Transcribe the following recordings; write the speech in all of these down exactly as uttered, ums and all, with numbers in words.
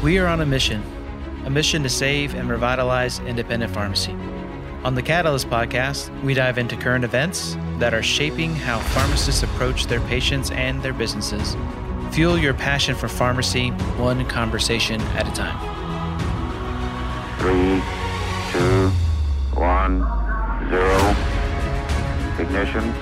We are on a mission, a mission to save and revitalize independent pharmacy. On the Catalyst podcast, we dive into current events that are shaping how pharmacists approach their patients and their businesses. Fuel your passion for pharmacy, one conversation at a time. Three, two, one, zero, ignition.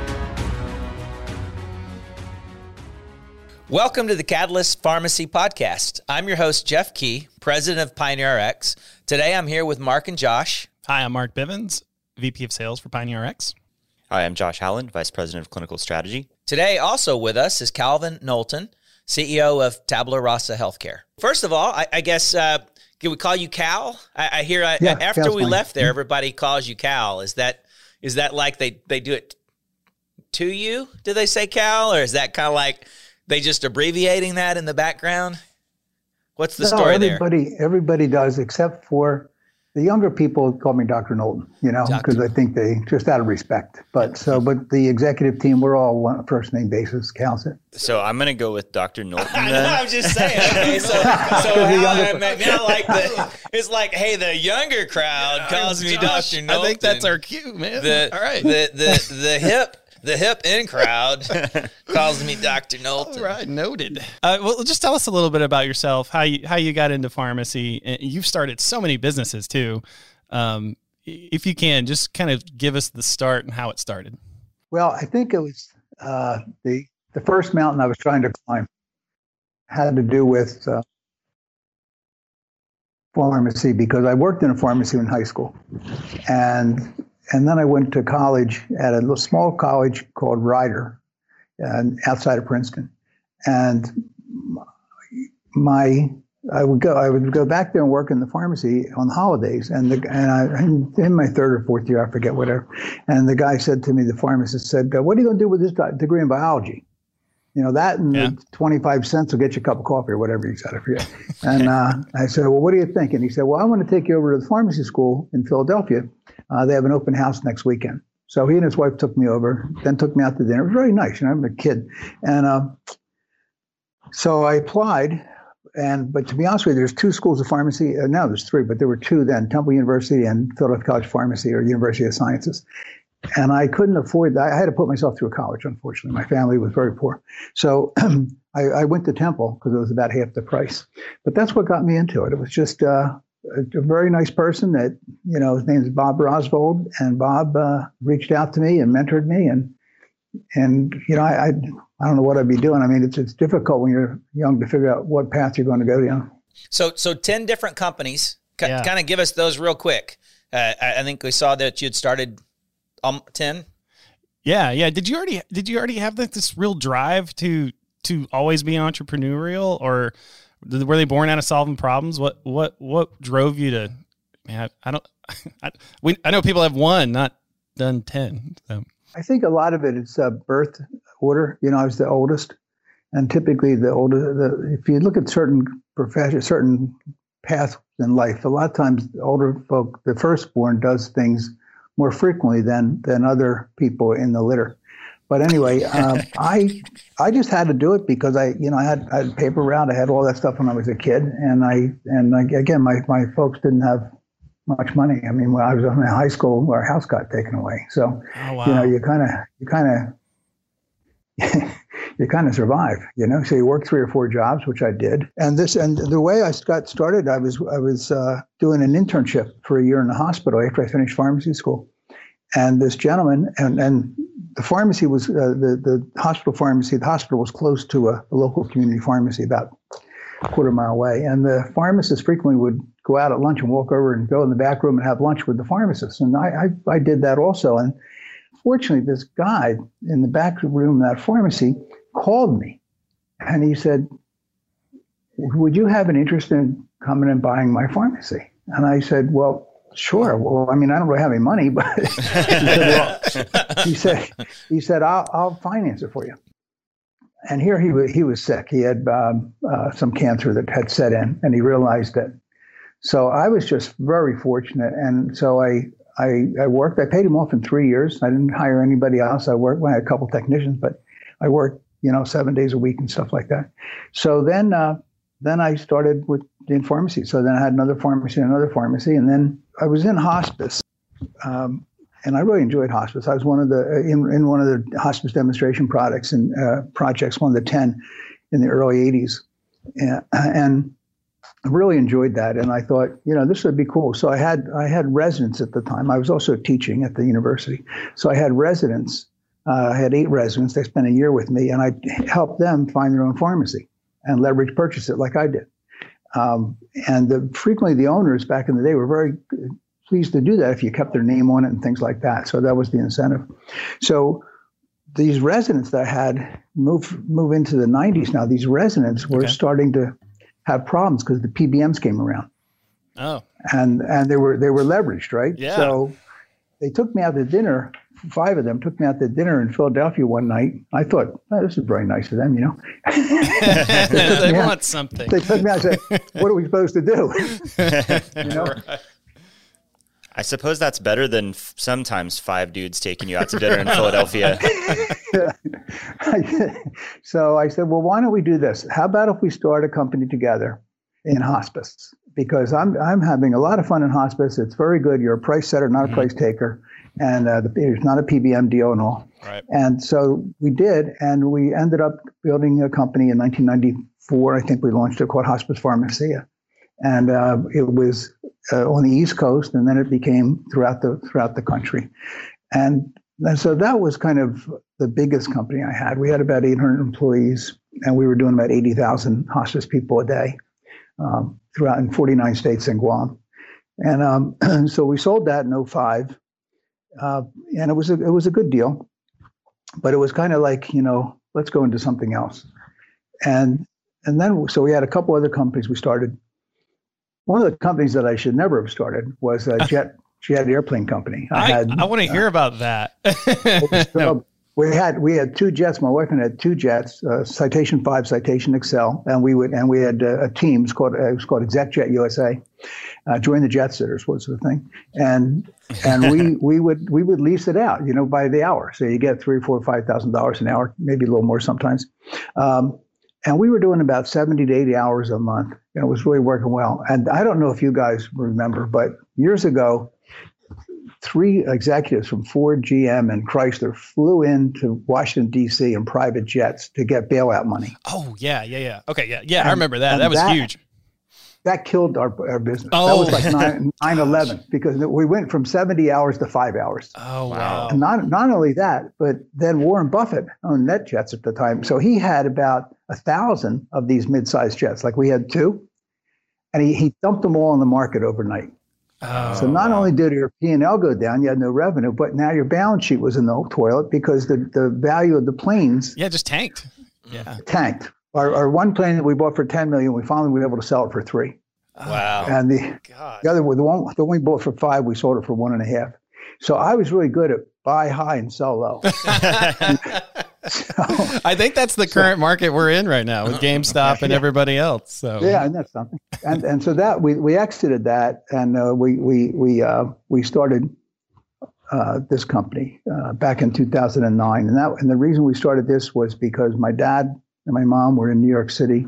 Welcome to the Catalyst Pharmacy Podcast. I'm your host, Jeff Key, president of PioneerX. Today, I'm here with Mark and Josh. Hi, I'm Mark Bivens, V P of Sales for PioneerX. Hi, I'm Josh Howland, Vice President of Clinical Strategy. Today, also with us is Calvin Knowlton, C E O of Tabula Rasa Healthcare. First of all, I, I guess, uh, can we call you Cal? I, I hear I, yeah, after Cal's we fine. Left there, everybody calls you Cal. Is that is that like they, they do it to you? Do they say Cal? Or is that kind of like they just abbreviating that in the background? What's the no, story everybody, there? Everybody does, except for the younger people call me Doctor Knowlton, you know, because I think they just out of respect. But so, but the executive team, we're all one first name basis, counts it. So I'm going to go with Doctor Knowlton. I know, I'm just saying. Okay, so, so I, now, like the, it's like, hey, the younger crowd calls me Josh, Doctor Knowlton. I think that's our cue, man. The, all right, the the the hip. The hip in crowd calls me Doctor Knowlton. All right, noted. Uh, well, just tell us a little bit about yourself, how you how you got into pharmacy. And you've started so many businesses too. Um, if you can, just kind of give us the start and how it started. Well, I think it was uh, the the first mountain I was trying to climb had to do with uh, pharmacy, because I worked in a pharmacy in high school, and. And then I went to college at a little small college called Ryder, uh, outside of Princeton. And my, I would go, I would go back there and work in the pharmacy on the holidays. And the, and I, in my third or fourth year, I forget whatever. And the guy said to me, the pharmacist said, "What are you going to do with this degree in biology? You know, that and yeah. twenty-five cents will get you a cup of coffee," or whatever he said, I forget. And uh, I said, "Well, what do you think?" And he said, "Well, I want to take you over to the pharmacy school in Philadelphia. Uh, they have an open house next weekend." So he and his wife took me over, then took me out to dinner. It was very nice. You know, I'm a kid. And uh, so I applied. And but to be honest with you, there's two schools of pharmacy. Uh, now there's three, but there were two then, Temple University and Philadelphia College of Pharmacy, or University of Sciences. And I couldn't afford that. I had to put myself through college, unfortunately. My family was very poor. So I, I went to Temple because it was about half the price. But that's what got me into it. It was just... Uh, a very nice person that, you know, his name is Bob Rosvold, and Bob uh, reached out to me and mentored me. And, and you know, I, I I don't know what I'd be doing. I mean, it's it's difficult when you're young to figure out what path you're going to go down. So, so ten different companies, C- yeah. kind of give us those real quick. Uh, I, I think we saw that you'd started um, ten. Yeah. Yeah. Did you already, did you already have this, this real drive to, to always be entrepreneurial, or were they born out of solving problems? What what what drove you to? Man, I, I don't. I, we, I know people have one, not done ten. So. I think a lot of it is uh, birth order. You know, I was the oldest, and typically the older. The, if you look at certain profession, certain paths in life, a lot of times older folk, the firstborn, does things more frequently than than other people in the litter. But anyway, um, I I just had to do it because I you know I had, I had paper route, I had all that stuff when I was a kid, and I and I, again my, my folks didn't have much money. I mean, when I was in high school, our house got taken away, so oh, wow. you know you kind of you kind of you kind of survive, you know. So you work three or four jobs, which I did, and this and the way I got started, I was I was uh, doing an internship for a year in the hospital after I finished pharmacy school, and this gentleman and and. The pharmacy was, uh, the, the hospital pharmacy, the hospital was close to a, a local community pharmacy about a quarter mile away. And the pharmacist frequently would go out at lunch and walk over and go in the back room and have lunch with the pharmacist. And I, I, I did that also. And fortunately, this guy in the back room of that pharmacy called me, and he said, "Would you have an interest in coming and buying my pharmacy?" And I said, "Well, sure. Well, I mean, I don't really have any money," but he, said, well, he said, "He said I'll, I'll finance it for you." And here he was. He was sick. He had um, uh, some cancer that had set in, and he realized it. So I was just very fortunate, and so I, I, I worked. I paid him off in three years. I didn't hire anybody else. I worked. Well, I had a couple technicians, but I worked, you know, seven days a week and stuff like that. So then. Uh, Then I started with in pharmacy. So then I had another pharmacy and another pharmacy. And then I was in hospice. Um, and I really enjoyed hospice. I was one of the in, in one of the hospice demonstration products and uh, projects, one of the ten in the early eighties. And, and I really enjoyed that. And I thought, you know, this would be cool. So I had I had residents at the time. I was also teaching at the university. So I had residents. Uh, I had eight residents. They spent a year with me, and I helped them find their own pharmacy and leverage purchase it like I did. Um, and the, frequently the owners back in the day were very pleased to do that if you kept their name on it and things like that. So that was the incentive. So these residents that I had move move into the nineties now, these residents were okay. starting to have problems because the P B Ms came around. Oh. And and they were they were leveraged, right? Yeah. So they took me out to dinner. Five of them took me out to dinner in Philadelphia one night. I thought, oh, this is very nice of them, you know. they they want out. something. They took me out and said, what are we supposed to do? You know? Right. I suppose that's better than f- sometimes five dudes taking you out to dinner in Philadelphia. So I said, well, why don't we do this? How about if we start a company together in hospice? Because I'm I'm having a lot of fun in hospice. It's very good. You're a price setter, not a mm-hmm. price taker. And uh, the, it's not a P B M deal and all. Right. And so we did, and we ended up building a company in nineteen ninety-four. I think we launched it called Hospice Pharmacia. And uh, it was uh, on the East Coast, and then it became throughout the throughout the country. And, and so that was kind of the biggest company I had. We had about eight hundred employees, and we were doing about eighty thousand hospice people a day um, throughout in forty-nine states and Guam. And, um, and so we sold that in oh five. Uh, and it was a, it was a good deal, but it was kind of like, you know, let's go into something else. And, and then, so we had a couple other companies we started. One of the companies that I should never have started was a jet, jet airplane company. I, I, had, I want to uh, hear about that. was, no. uh, we had, we had two jets. My wife and I had two jets, uh, Citation Five, Citation Excel. And we would, and we had uh, a team. It was called, uh, it was called Exec Jet U S A. Uh, join the jet sitters was the thing. And, and we, we would, we would lease it out, you know, by the hour. So you get three, four, five thousand dollars an hour, maybe a little more sometimes. Um, and we were doing about seventy to eighty hours a month. And it was really working well. And I don't know if you guys remember, but years ago, three executives from Ford, G M, and Chrysler flew into Washington, D C in private jets to get bailout money. Oh, yeah, yeah, yeah. Okay, yeah, yeah, and I remember that. That was that, huge. That killed our, our business. Oh. That was like nine, nine eleven because we went from seventy hours to five hours. Oh, wow. And not, not only that, but then Warren Buffett owned NetJets at the time. So he had about a thousand of these mid-sized jets. Like we had two, and he, he dumped them all on the market overnight. Oh, so not wow. only did your P and L go down, you had no revenue, but now your balance sheet was in the toilet because the, the value of the planes. Yeah, just tanked. Yeah, tanked. Our, our one plane that we bought for ten million dollars, we finally were able to sell it for three. Wow. And the, the other one, the one the one we bought for five, we sold it for one and a half. So I was really good at buy high and sell low. So, I think that's the current so, market we're in right now with GameStop and yeah. everybody else. So yeah, and that's something. And and so that we, we exited that, and uh, we we we uh, we started uh, this company uh, back in two thousand nine. And that and the reason we started this was because my dad and my mom were in New York City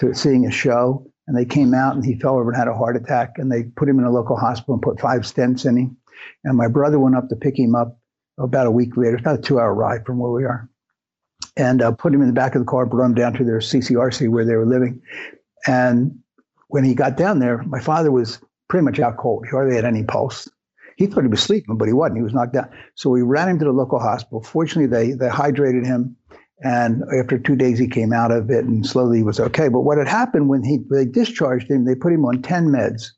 to seeing a show, and they came out, and he fell over and had a heart attack, and they put him in a local hospital and put five stents in him. And my brother went up to pick him up about a week later. It's about a two-hour ride from where we are. And uh, put him in the back of the car, brought him down to their C C R C where they were living. And when he got down there, my father was pretty much out cold. He hardly had any pulse. He thought he was sleeping, but he wasn't. He was knocked down. So we ran him to the local hospital. Fortunately, they they hydrated him. And after two days, he came out of it, and slowly he was okay. But what had happened when he they discharged him, they put him on ten meds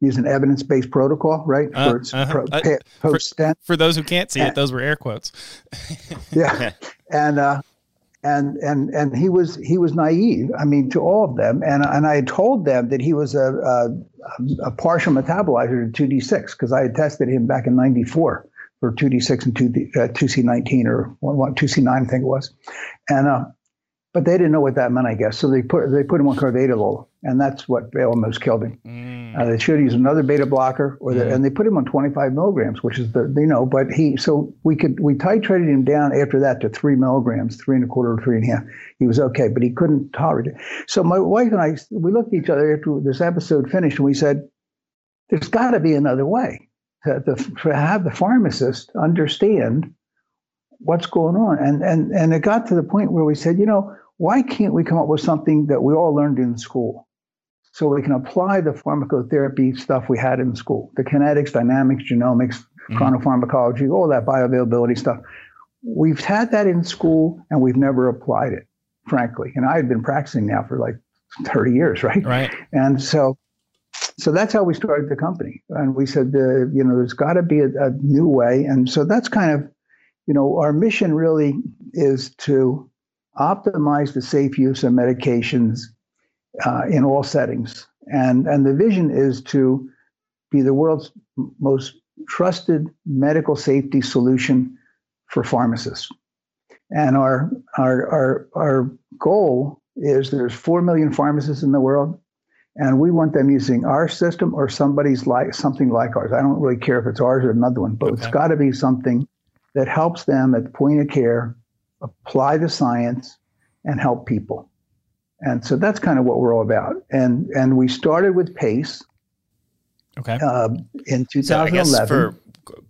using evidence-based protocol, right? Uh, for, uh-huh. pro, uh, for, for those who can't see and, it, those were air quotes. Yeah. And uh, and and and he was he was naive. I mean, to all of them. And and I had told them that he was a a, a partial metabolizer to two D six because I had tested him back in ninety-four for two D six and two D, uh, two C nineteen or two C nine, I think it was. And uh, But they didn't know what that meant, I guess. So they put they put him on carvedilol, and that's what almost killed him. Mm. Uh, they should use another beta blocker, or the, yeah. and they put him on twenty-five milligrams, which is the you know. But he so we could we titrated him down after that to three milligrams, three and a quarter, or three and a half. He was okay, but he couldn't tolerate it. So my wife and I we looked at each other after this episode finished, and we said, "There's got to be another way to, to, to have the pharmacist understand what's going on." And and and it got to the point where we said, you know. Why can't we come up with something that we all learned in school so we can apply the pharmacotherapy stuff we had in school, the kinetics, dynamics, genomics, mm-hmm. chronopharmacology, all that bioavailability stuff. We've had that in school and we've never applied it, frankly. And I've been practicing now for like thirty years, right? Right. And so so that's how we started the company. And we said, uh, you know, there's got to be a, a new way. And so that's kind of, you know, our mission really is to optimize the safe use of medications uh, in all settings. And, and the vision is to be the world's most trusted medical safety solution for pharmacists. And our, our, our, our goal is there's four million pharmacists in the world, and we want them using our system or somebody's like something like ours. I don't really care if it's ours or another one, but okay. It's got to be something that helps them at the point of care apply the science and help people. And so that's kind of what we're all about. And and we started with PACE. Okay. Uh, in two thousand eleven. So I guess for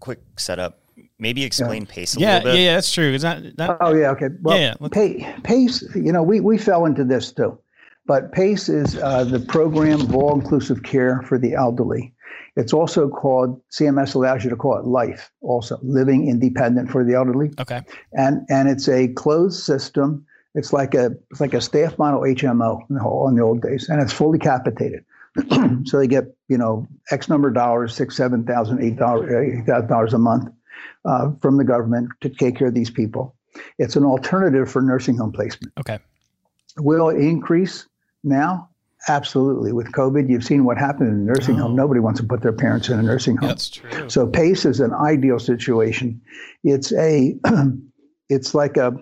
quick setup, maybe explain yeah. PACE a yeah, little bit. Yeah, yeah, that's true. It's not, not, oh, yeah, okay. Well, yeah, yeah. PACE, you know, we, we fell into this too. But PACE is uh, the program of all-inclusive care for the elderly. It's also called, C M S allows you to call it LIFE, also Living Independent for the Elderly. Okay. And and it's a closed system. It's like a it's like a staff model H M O in the, whole, in the old days, and it's fully capitated. So they get, you know, X number of dollars, six, seven thousand, eight thousand dollars a month uh, from the government to take care of these people. It's an alternative for nursing home placement. Okay. Will it increase now? Absolutely. With COVID, you've seen what happened in a nursing oh. home. Nobody wants to put their parents in a nursing home. That's true. So PACE is an ideal situation. It's a, it's like a,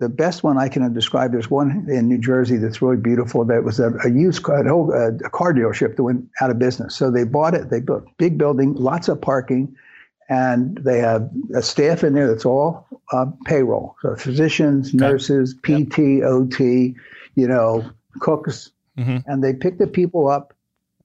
the best one I can describe. There's one in New Jersey that's really beautiful. That was a, a used car, an old, a, a car dealership that went out of business. So they bought it. They built a big building, lots of parking, and they have a staff in there that's all uh, payroll. So physicians, okay. nurses, P T, yep. O T, you know, cooks. Mm-hmm. And they pick the people up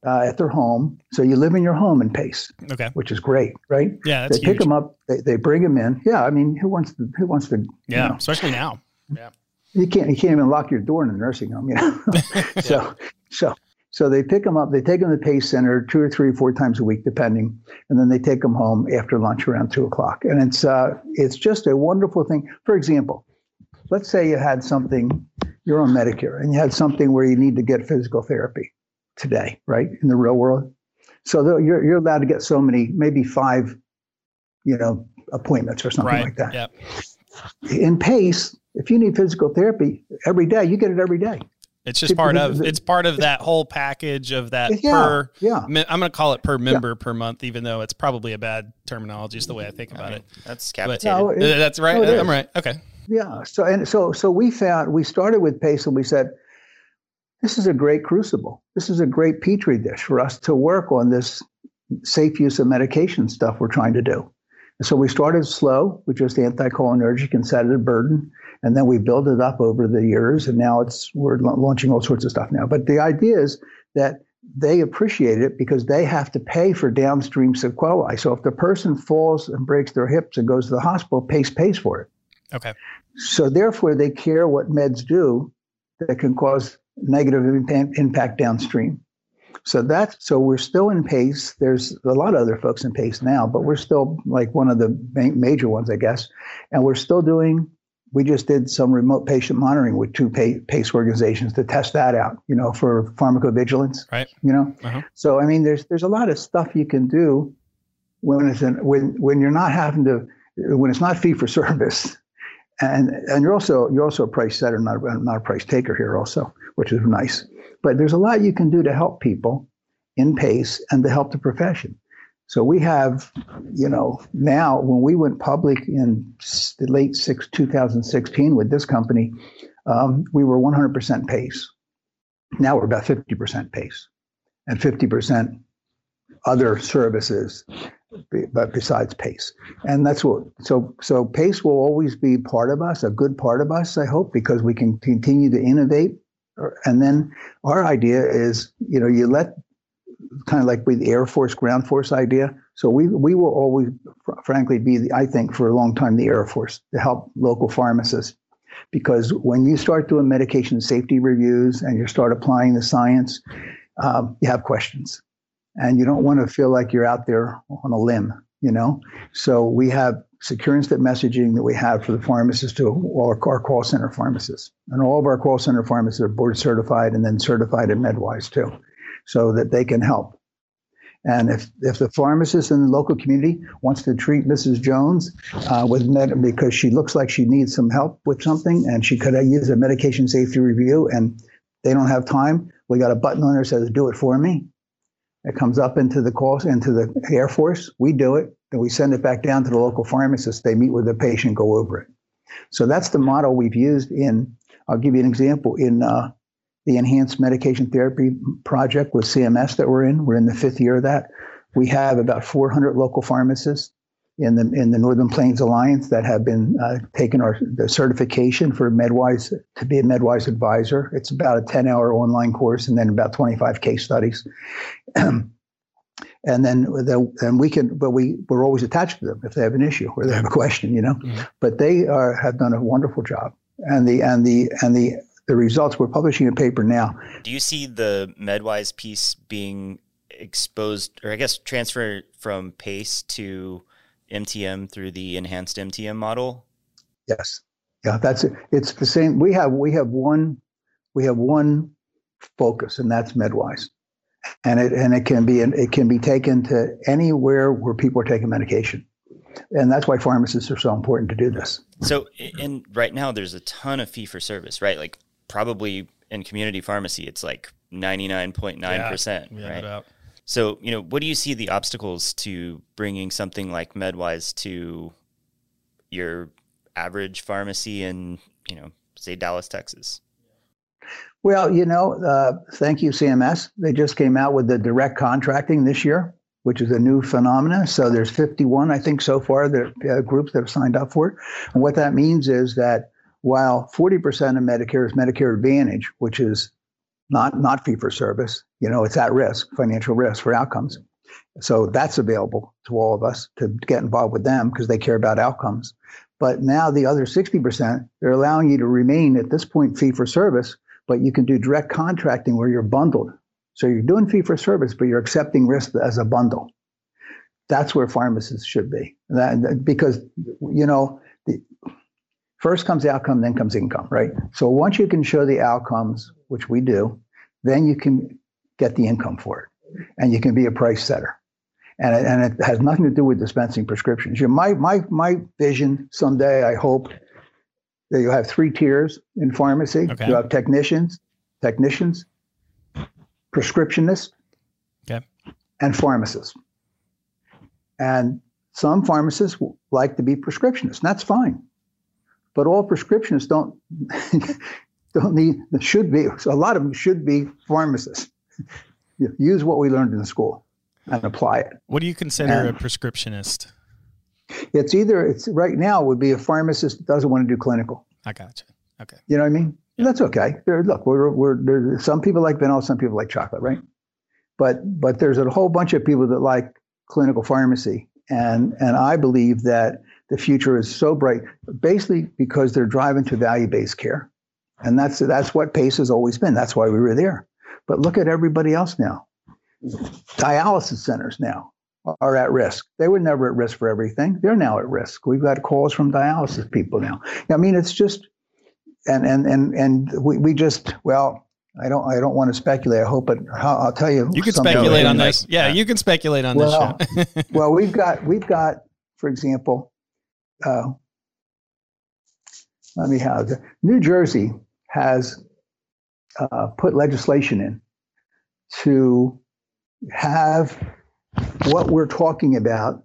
uh, at their home. So you live in your home in PACE, okay. which is great, right? Yeah, that's They huge. Pick them up. They, they bring them in. Yeah, I mean, who wants to? Who wants to? Yeah, you know, especially now. Yeah, you can't. You can't even lock your door in a nursing home. You know. so, yeah. so, so they pick them up. They take them to the PACE Center two or three, four times a week, depending. And then they take them home after lunch around two o'clock. And it's uh, it's just a wonderful thing. For example, let's say you had something. You're on Medicare, and you had something where you need to get physical therapy today, right, in the real world. So you're you're allowed to get so many, maybe five, you know, appointments or something right. like that. Yep. In PACE, if you need physical therapy every day, you get it every day. It's just People part of it's part of that whole package of that yeah, per yeah. Me, I'm going to call it per member yeah. per month, even though it's probably a bad terminology. Is the way I think about I mean, it. That's capitated. No, it, that's right. No, I'm right. Okay. Yeah. So and so so we found we started with PACE and we said, this is a great crucible. This is a great petri dish for us to work on this safe use of medication stuff we're trying to do. And so we started slow, with just anticholinergic and sedative burden, and then we built it up over the years, and now it's we're launching all sorts of stuff now. But the idea is that they appreciate it because they have to pay for downstream sequelae. So if the person falls and breaks their hips and goes to the hospital, PACE pays for it. Okay. So therefore, they care what meds do that can cause negative impact, impact downstream. So that's so we're still in PACE. There's a lot of other folks in PACE now, but we're still like one of the ma- major ones, I guess. And we're still doing. We just did some remote patient monitoring with two PACE organizations to test that out. You know, for pharmacovigilance. Right. You know. Uh-huh. So I mean, there's there's a lot of stuff you can do when it's in, when when you're not having to when it's not fee for service. And and you're also you're also a price setter, not not a price taker here also, which is nice. But there's a lot you can do to help people in PACE and to help the profession. So we have, you know, now when we went public in the late six, two thousand sixteen with this company, um, we were one hundred percent PACE. Now we're about fifty percent PACE and fifty percent other services, but besides PACE. And that's what, so, so PACE will always be part of us, a good part of us, I hope, because we can continue to innovate. And then our idea is, you know, you let, kind of like with the Air Force, Ground Force idea. So we we will always, fr frankly, be, the, I think, for a long time, the Air Force to help local pharmacists. Because when you start doing medication safety reviews and you start applying the science, um, you have questions. And you don't want to feel like you're out there on a limb, you know? So we have secure instant messaging that we have for the pharmacists to all our call center pharmacists. And all of our call center pharmacists are board certified and then certified in MedWise too, so that they can help. And if, if the pharmacist in the local community wants to treat Missus Jones uh, with med because she looks like she needs some help with something and she could use a medication safety review and they don't have time, we got a button on there that says, do it for me. It comes up into the calls, into the Air Force. We do it, and we send it back down to the local pharmacist. They meet with the patient, go over it. So that's the model we've used in, I'll give you an example, in uh, the Enhanced Medication Therapy Project with C M S that we're in. We're in the fifth year of that. We have about four hundred local pharmacists in the in the Northern Plains Alliance that have been uh, taking our the certification for MedWise to be a MedWise advisor. It's about a ten hour online course and then about twenty-five case studies. and then the, and we can, but we we're always attached to them if they have an issue or they have a question, you know. Mm-hmm. But they are have done a wonderful job, and the and the and the the results we're publishing in paper now. Do you see the MedWise piece being exposed, or I guess transferred from PACE to M T M through the enhanced M T M model? Yes. Yeah, that's it. It's the same. We have, we have one, we have one focus, and that's MedWise. And it, and it can be, it can be taken to anywhere where people are taking medication. And that's why pharmacists are so important to do this. So, and right now there's a ton of fee for service, right? Like probably in community pharmacy, it's like ninety-nine point nine percent, yeah, right? No doubt. So, you know, what do you see the obstacles to bringing something like MedWise to your average pharmacy in, you know, say Dallas, Texas? Well, you know, uh, thank you, C M S. They just came out with the direct contracting this year, which is a new phenomena. So there's fifty-one, I think, so far, there are uh, groups that have signed up for it. And what that means is that while forty percent of Medicare is Medicare Advantage, which is not not fee-for-service, you know, it's at risk, financial risk for outcomes. So that's available to all of us to get involved with them because they care about outcomes. But now the other sixty percent, they're allowing you to remain at this point fee-for-service, but you can do direct contracting where you're bundled. So you're doing fee-for-service, but you're accepting risk as a bundle. That's where pharmacists should be. That, because, you know, the, first comes outcome, then comes income, right? So once you can show the outcomes, which we do, then you can get the income for it, and you can be a price setter. And it, and it has nothing to do with dispensing prescriptions. You know, my, my, my vision someday, I hope, that you'll have three tiers in pharmacy. Okay. You'll have technicians, technicians, prescriptionists, okay, and pharmacists. And some pharmacists like to be prescriptionists, and that's fine. But all prescriptionists don't don't need, should be, so a lot of them should be pharmacists. Use what we learned in school and apply it. What do you consider and a prescriptionist? It's either, it's right now would be a pharmacist that doesn't want to do clinical. I gotcha. Okay. You know what I mean? Yeah. That's okay. There, look, we're, we're, there, some people like vanilla, some people like chocolate, right? But, but there's a whole bunch of people that like clinical pharmacy. And, and I believe that the future is so bright, basically because they're driving to value-based care. And that's, that's what PACE has always been. That's why we were there. But look at everybody else now. Dialysis centers now are at risk. They were never at risk for everything. They're now at risk. We've got calls from dialysis people now. I mean, it's just, and, and, and, and we, we just, well, I don't, I don't want to speculate. I hope, but I'll, I'll tell you. You can speculate on this. Yeah, yeah, you can speculate on well, this show. Well, we've got, we've got, for example, uh, let me have it. New Jersey has uh, put legislation in to have what we're talking about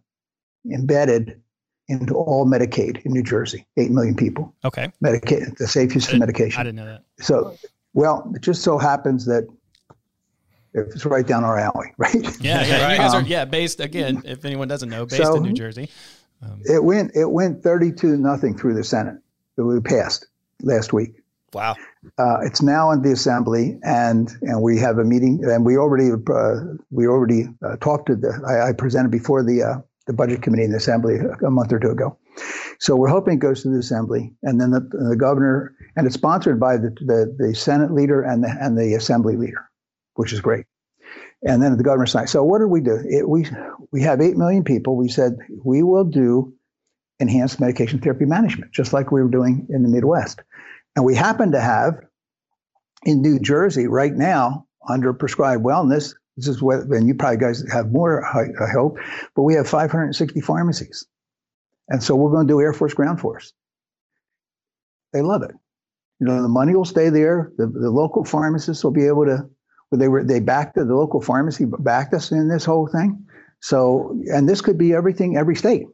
embedded into all Medicaid in New Jersey, eight million people. Okay. Medicaid, the safe use of medication. I didn't know that. So, well, it just so happens that it's right down our alley, right? Yeah, yeah, right. You guys are, yeah, based, again, if anyone doesn't know, based so in New Jersey. Um, it went it went thirty-two to nothing through the Senate. It was passed last week. Wow. Uh, it's now in the Assembly, and and we have a meeting, and we already uh, we already uh, talked to the, I, I presented before the uh, the Budget Committee in the Assembly a month or two ago. So we're hoping it goes to the Assembly, and then the, the governor, and it's sponsored by the, the, the Senate leader and the, and the Assembly leader, which is great. And then the governor signed. So what did we do? It, we we have eight million people. We said we will do enhanced medication therapy management, just like we were doing in the Midwest. And we happen to have in New Jersey right now under prescribed wellness, this is what, and you probably guys have more, I, I hope, but we have five hundred sixty pharmacies. And so we're going to do Air Force, Ground Force. They love it. You know, the money will stay there. The, the local pharmacists will be able to, well, they were, they backed the, the local pharmacy backed us in this whole thing. So, and this could be everything, every state.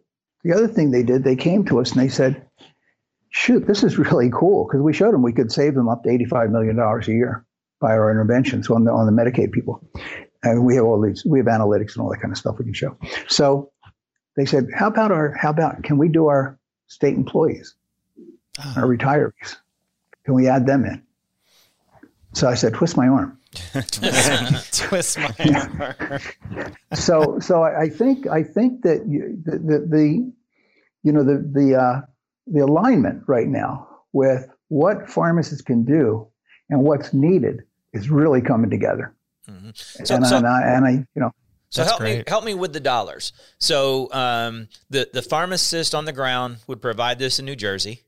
The other thing they did, they came to us and they said, shoot, this is really cool. Because we showed them we could save them up to eighty-five million dollars a year by our interventions on the, on the Medicaid people. And we have all these, we have analytics and all that kind of stuff we can show. So they said, how about our, how about, can we do our state employees, oh. our retirees? Can we add them in? So I said, twist my arm. Twist my arm. so, so I think, I think that you, the, the, the, you know, the, the, uh, the alignment right now with what pharmacists can do and what's needed is really coming together. Mm-hmm. So, and, so, and, I, and I, you know, so help great. me, help me with the dollars. So, um, the, the pharmacist on the ground would provide this in New Jersey.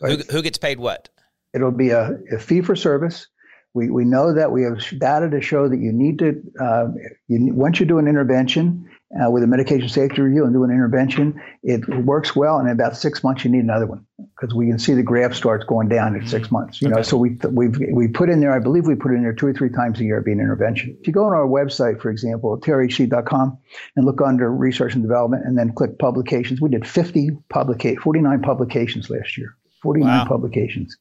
Right. Who, who gets paid what? It'll be a, a fee for service. We we know that we have data to show that you need to, uh, you, once you do an intervention uh, with a medication safety review and do an intervention, it works well. And in about six months, you need another one because we can see the graph starts going down at six months. You okay. know, so we we we put in there, I believe we put in there two or three times a year being intervention. If you go on our website, for example, terry h c dot com and look under research and development and then click publications, we did fifty publica- forty-nine publications last year, forty-nine wow. publications.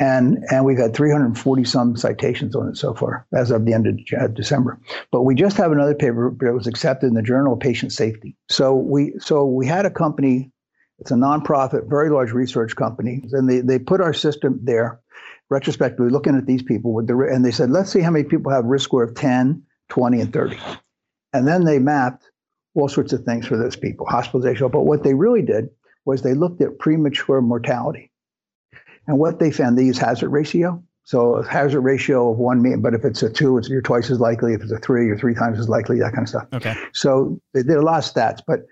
And and we've had three hundred forty some citations on it so far, as of the end of December. But we just have another paper that was accepted in the Journal of Patient Safety. So we so we had a company, it's a nonprofit, very large research company, and they, they put our system there, retrospectively looking at these people with the, and they said, let's see how many people have risk score of ten, twenty, and thirty. And then they mapped all sorts of things for those people, hospitalization. But what they really did was they looked at premature mortality. And what they found, they use hazard ratio. So a hazard ratio of one, but if it's a two, it's, you're twice as likely. If it's a three, you're three times as likely, that kind of stuff. Okay. So they did a lot of stats, but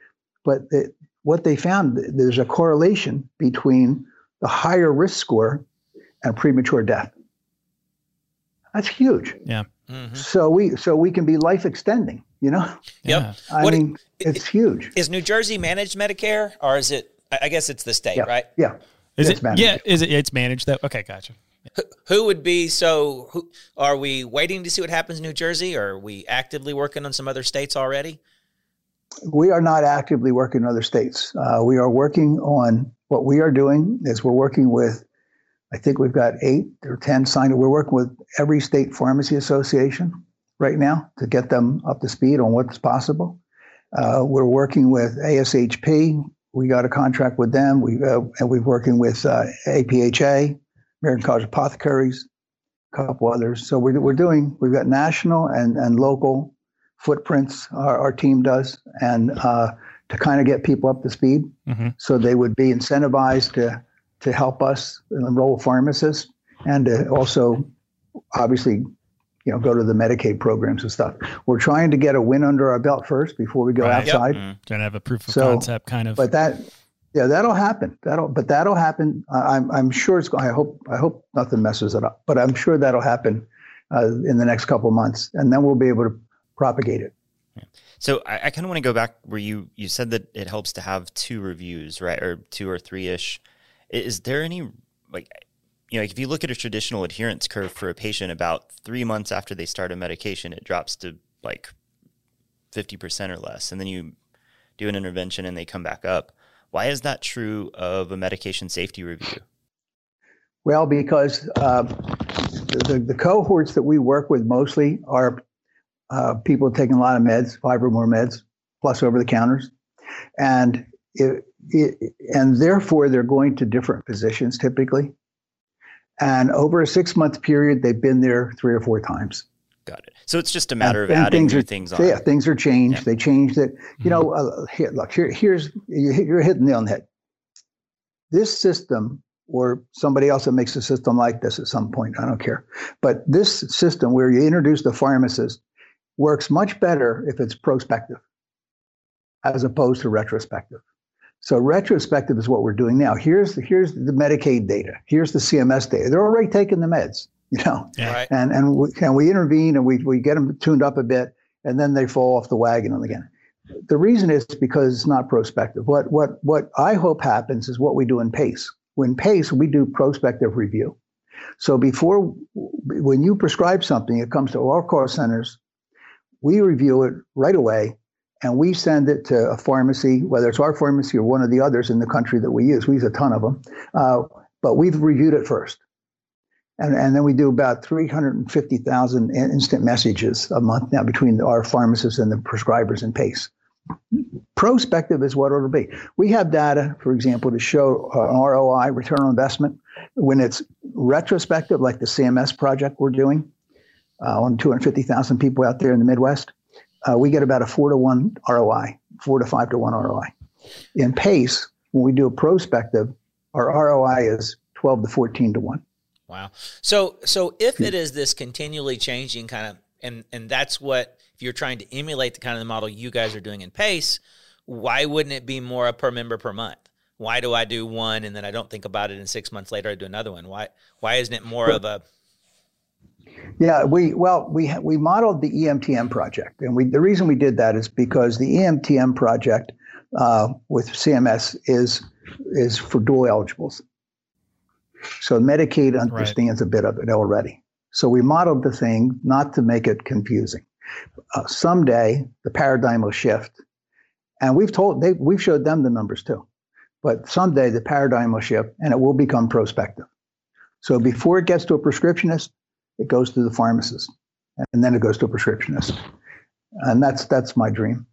but it, what they found, there's a correlation between the higher risk score and premature death. That's huge. Yeah. Mm-hmm. So we so we can be life extending, you know? Yep. I what, mean, it, it's huge. Is New Jersey managed Medicare, or is it, I guess it's the state, yeah. right? Yeah. Is it's it managed. Yeah, is it it's managed though? Okay, gotcha. Who, who would be so who, are we waiting to see what happens in New Jersey, or are we actively working on some other states already? We are not actively working in other states. Uh, we are working on what we are doing is we're working with, I think we've got eight or ten signed. We're working with every state pharmacy association right now to get them up to speed on what's possible. Uh, we're working with A S H P. We got a contract with them. We uh, and we're working with uh, A P H A, American College of Apothecaries, a couple others. So we're we're doing. We've got national and, and local footprints. Our, our team does, and uh, to kind of get people up to speed, mm-hmm. so they would be incentivized to to help us enroll pharmacists, and to also, obviously, you know, go to the Medicaid programs and stuff. We're trying to get a win under our belt first before we go right, outside. Yep. Mm, trying to have a proof of so, concept kind of. But that, yeah, that'll happen. That'll, but that'll happen. I'm, I'm sure it's. I hope. I hope nothing messes it up. But I'm sure that'll happen uh, in the next couple of months, and then we'll be able to propagate it. Yeah. So I, I kind of want to go back where you you said that it helps to have two reviews, right, or two or three ish. Is there any like? You know, if you look at a traditional adherence curve for a patient, about three months after they start a medication, it drops to like fifty percent or less. And then you do an intervention, and they come back up. Why is that true of a medication safety review? Well, because uh, the, the cohorts that we work with mostly are uh, people taking a lot of meds, five or more meds, plus over-the-counters, and it, it, and therefore they're going to different physicians typically. And over a six-month period, they've been there three or four times. Got it. So it's just a matter and, of and adding things new are, things on. Yeah, things are changed. Yeah. They changed it. You mm-hmm. know, uh, here, look, here, here's you're hitting the nail on the head. This system, or somebody else that makes a system like this at some point, I don't care. But this system where you introduce the pharmacist works much better if it's prospective as opposed to retrospective. So retrospective is what we're doing now. Here's the, here's the Medicaid data. Here's the C M S data. They're already taking the meds, you know, yeah, right. and and we, and we intervene and we, we get them tuned up a bit, and then they fall off the wagon again. The reason is because it's not prospective. What, what, what I hope happens is what we do in PACE. When PACE, we do prospective review. So before, when you prescribe something, it comes to our call centers, we review it right away, and we send it to a pharmacy, whether it's our pharmacy or one of the others in the country that we use. We use a ton of them, uh, but we've reviewed it first. And, and then we do about three hundred fifty thousand instant messages a month now between our pharmacists and the prescribers in PACE. Prospective is what it'll be. We have data, for example, to show an R O I, return on investment. When it's retrospective, like the C M S project we're doing uh, on two hundred fifty thousand people out there in the Midwest, uh, we get about a four to one R O I, four to five to one R O I. In PACE, when we do a prospective, our R O I is twelve to fourteen to one. Wow. So, so if it is this continually changing kind of, and and that's what, if you're trying to emulate the kind of the model you guys are doing in PACE, why wouldn't it be more a per member per month? Why do I do one and then I don't think about it, and six months later I do another one? Why why isn't it more of a? Yeah, we well we we modeled the E M T M project, and we the reason we did that is because the E M T M project uh, with C M S is is for dual eligibles, so Medicaid understands right. a bit of it already. So we modeled the thing not to make it confusing. Uh, someday the paradigm will shift, and we've told they we've showed them the numbers too, but someday the paradigm will shift and it will become prospective. So before it gets to a prescriptionist, it goes to the pharmacist, and then it goes to a prescriptionist, and that's that's my dream.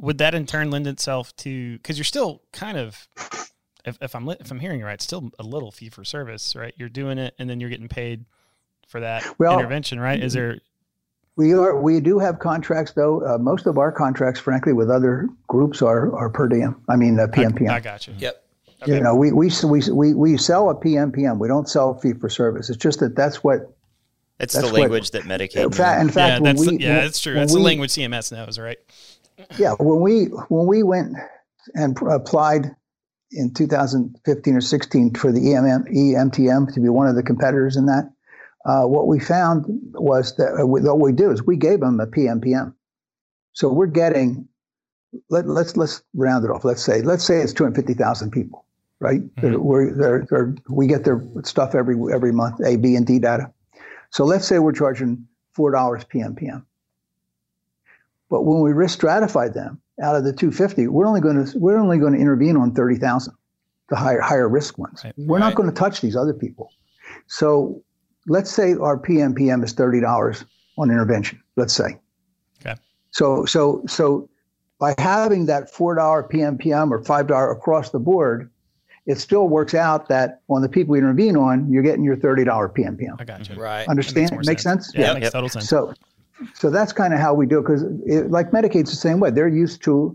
Would that in turn lend itself to, because you're still kind of, if, if I'm if I'm hearing you right, still a little fee for service, right? You're doing it, and then you're getting paid for that well, intervention, right? Is there We are. We do have contracts, though. Uh, most of our contracts, frankly, with other groups are are per diem. I mean, uh, P M P M. I, I got you. Yep. Okay. You know, we we we we sell a P M P M. We don't sell fee for service. It's just that that's what. That's, that's the language what, that Medicaid. In fact, in fact, yeah, that's we, the, yeah, when, that's true. That's we, the language C M S knows, right? Yeah. When we when we went and applied in two thousand fifteen or sixteen for the E M M, E M T M to be one of the competitors in that. Uh, what we found was that uh, we, what we do is we gave them a P M P M. So we're getting, let, let's let's round it off. Let's say let's say it's two hundred fifty thousand people, right? Mm-hmm. they're, we're, they're, they're, we get their stuff every every month, A, B, and D data. So let's say we're charging four dollars P M P M. But when we risk stratify them out of the two hundred fifty, we're only going to we're only going to intervene on thirty thousand, the higher higher risk ones. Right. We're right. not going to touch these other people. So let's say our P M P M is thirty dollars on intervention, let's say. Okay. So so so by having that four dollar P M P M or five dollars across the board, it still works out that on the people you intervene on, you're getting your thirty dollar P M P M. I got you. Right. Understand? Makes, makes sense? sense? Yeah, yeah. It makes total sense. So, so that's kind of how we do it, because like Medicaid's the same way. They're used to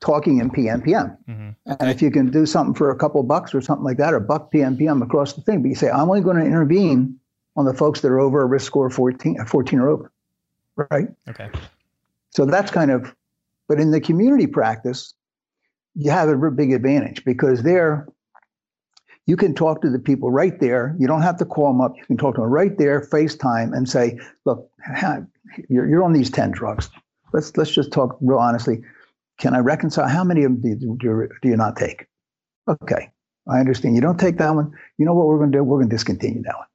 talking in P M P M. Mm-hmm. And okay. if you can do something for a couple bucks or something like that, or buck P M P M across the thing, but you say, I'm only going to intervene on the folks that are over a risk score fourteen, fourteen or over, right? Okay. So that's kind of, but in the community practice, you have a big advantage, because there you can talk to the people right there. You don't have to call them up. You can talk to them right there, FaceTime, and say, look, you're, you're on these ten drugs. Let's, let's just talk real honestly. Can I reconcile? How many of them do, do, do you not take? Okay, I understand. You don't take that one. You know what we're going to do? We're going to discontinue that one.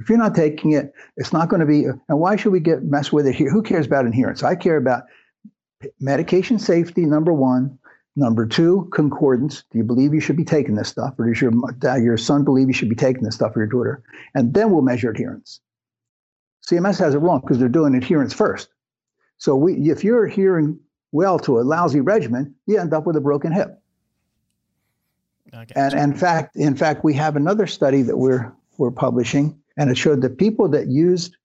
If you're not taking it, it's not going to be, and why should we get mess with it here? Who cares about adherence? I care about medication safety, number one. Number two, concordance. Do you believe you should be taking this stuff? Or does your, uh, your son believe you should be taking this stuff, or your daughter? And then we'll measure adherence. C M S has it wrong because they're doing adherence first. So we, if you're adhering well to a lousy regimen, you end up with a broken hip. Okay. And, and in fact, in fact, we have another study that we're, we're publishing, and it showed that people that used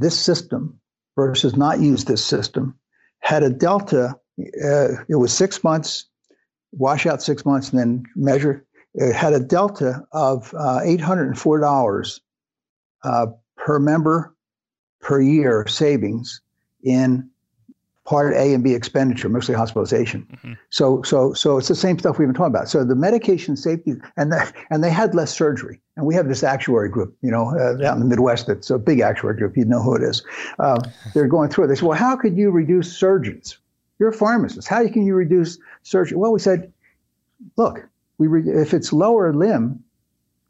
this system versus not used this system had a delta. Uh, it was six months, wash out six months, and then measure. It had a delta of uh, eight hundred four dollars uh, per member per year savings in Part A and B expenditure, mostly hospitalization. Mm-hmm. So, so, so it's the same stuff we've been talking about. So the medication safety, and the, and they had less surgery. And we have this actuary group, you know, uh, yeah. out in the Midwest. It's a big actuary group. You know who it is. Um, they're going through it. They said, "Well, how could you reduce surgeons? You're a pharmacist. How can you reduce surgery?" Well, we said, "Look, we re- if it's lower limb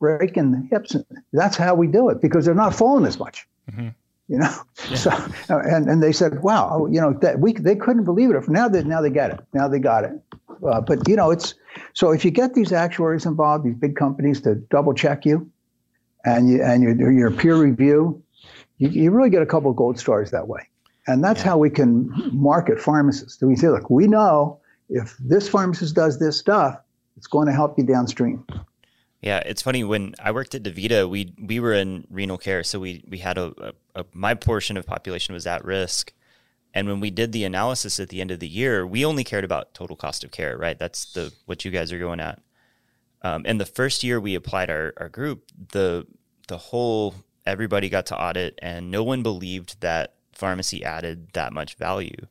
breaking the hips, that's how we do it because they're not falling as much." Mm-hmm. You know, yeah. so and, and they said, "Wow, you know, that we they couldn't believe it." Now that now they get it. Now they got it. Uh, but you know, it's so if you get these actuaries involved, these big companies to double check you, and you and your your peer review, you, you really get a couple of gold stars that way. And that's yeah. how we can market pharmacists. We say, "Look, we know if this pharmacist does this stuff, it's going to help you downstream." Yeah, it's funny. When I worked at DaVita, we we were in renal care, so we we had a, a, a my portion of population was at risk, and when we did the analysis at the end of the year, we only cared about total cost of care, right? That's the what you guys are going at. Um, and the first year we applied our our group, the the whole everybody got to audit, and no one believed that pharmacy added that much value,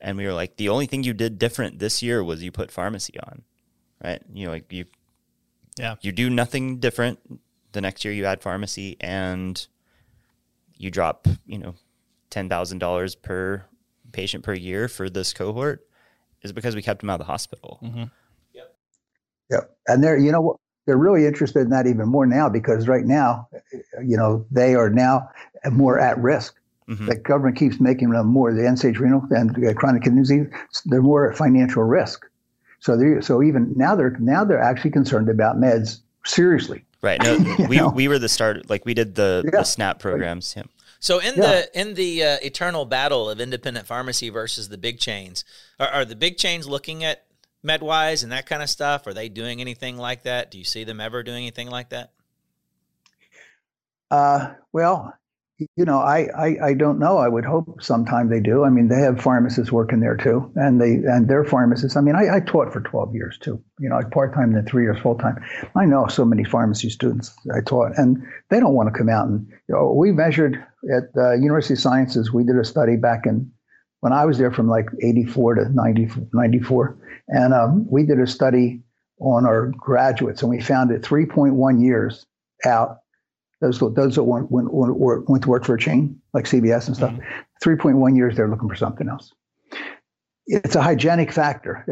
and we were like, the only thing you did different this year was you put pharmacy on, right? You know, like you. Yeah, you do nothing different. The next year you add pharmacy and you drop, you know, ten thousand dollars per patient per year for this cohort is because we kept them out of the hospital. Mm-hmm. Yep. Yep. And they're, you know, they're really interested in that even more now because right now, you know, they are now more at risk. Mm-hmm. The government keeps making them more, the end-stage renal and chronic kidney disease, they're more at financial risk. So they so even now they're now they're actually concerned about meds seriously. Right. No, we know? we were the start like we did the, yeah. the SNAP programs. Yeah. So in yeah. the in the uh, eternal battle of independent pharmacy versus the big chains, are, are the big chains looking at MedWise and that kind of stuff? Are they doing anything like that? Do you see them ever doing anything like that? Uh, well, you know, I, I, I don't know. I would hope sometime they do. I mean, they have pharmacists working there too, and they and their pharmacists. I mean, I, I taught for twelve years too. You know, part time, then three years full time. I know so many pharmacy students I taught, and they don't want to come out and. You know, we measured at the University of Sciences. We did a study back in when I was there, from like eighty-four to ninety, ninety-four, and um, we did a study on our graduates, and we found that three point one years out. Those, those that went, went, went to work for a chain, like C B S and stuff, mm-hmm. three point one years, they're looking for something else. It's a hygienic factor.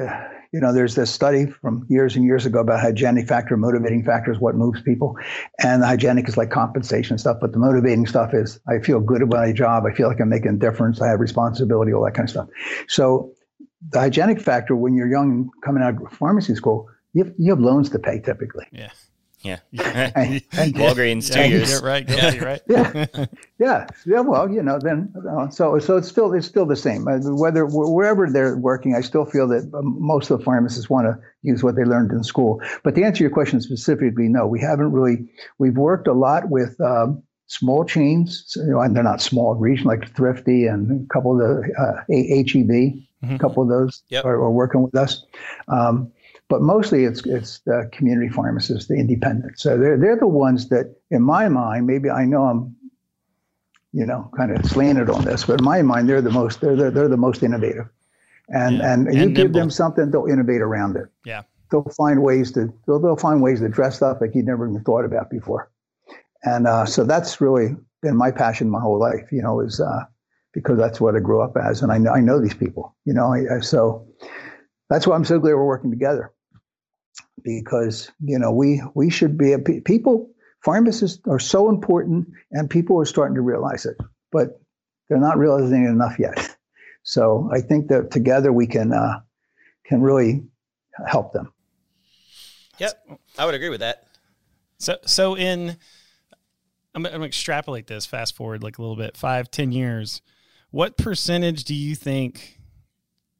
You know, there's this study from years and years ago about hygienic factor, motivating factors, what moves people. And the hygienic is like compensation and stuff, but the motivating stuff is I feel good about my job. I feel like I'm making a difference. I have responsibility, all that kind of stuff. So the hygienic factor, when you're young, coming out of pharmacy school, you have, you have loans to pay typically. Yeah. Yeah. And, and, Walgreens, yeah, two years. Right, yeah. right. Yeah. yeah. Yeah. Well, you know, then, uh, so, so it's still, it's still the same, uh, whether wherever they're working, I still feel that um, most of the pharmacists want to use what they learned in school. But to answer your question specifically, no, we haven't really, we've worked a lot with, um, small chains, you know, and they're not small region like Thrifty and a couple of the, uh, H E B, mm-hmm. a couple of those yep. are, are working with us. Um, But mostly it's it's the community pharmacists, the independents. So they're they're the ones that, in my mind, maybe I know I'm, you know, kind of slanted on this, but in my mind they're the most they're they're, they're the most innovative, and yeah. and, and you nimble. Give them something, they'll innovate around it. Yeah, they'll find ways to they'll, they'll find ways to dress stuff like you'd never even thought about before, and uh, so that's really been my passion my whole life. You know, is uh, because that's what I grew up as, and I know I know these people. You know, I, I, so that's why I'm so glad we're working together. Because, you know, we we should be a pe- people, pharmacists are so important and people are starting to realize it, but they're not realizing it enough yet. So I think that together we can uh, can really help them. Yep, I would agree with that. So, so in I'm, I'm gonna extrapolate this, fast forward like a little bit, five, ten years. What percentage do you think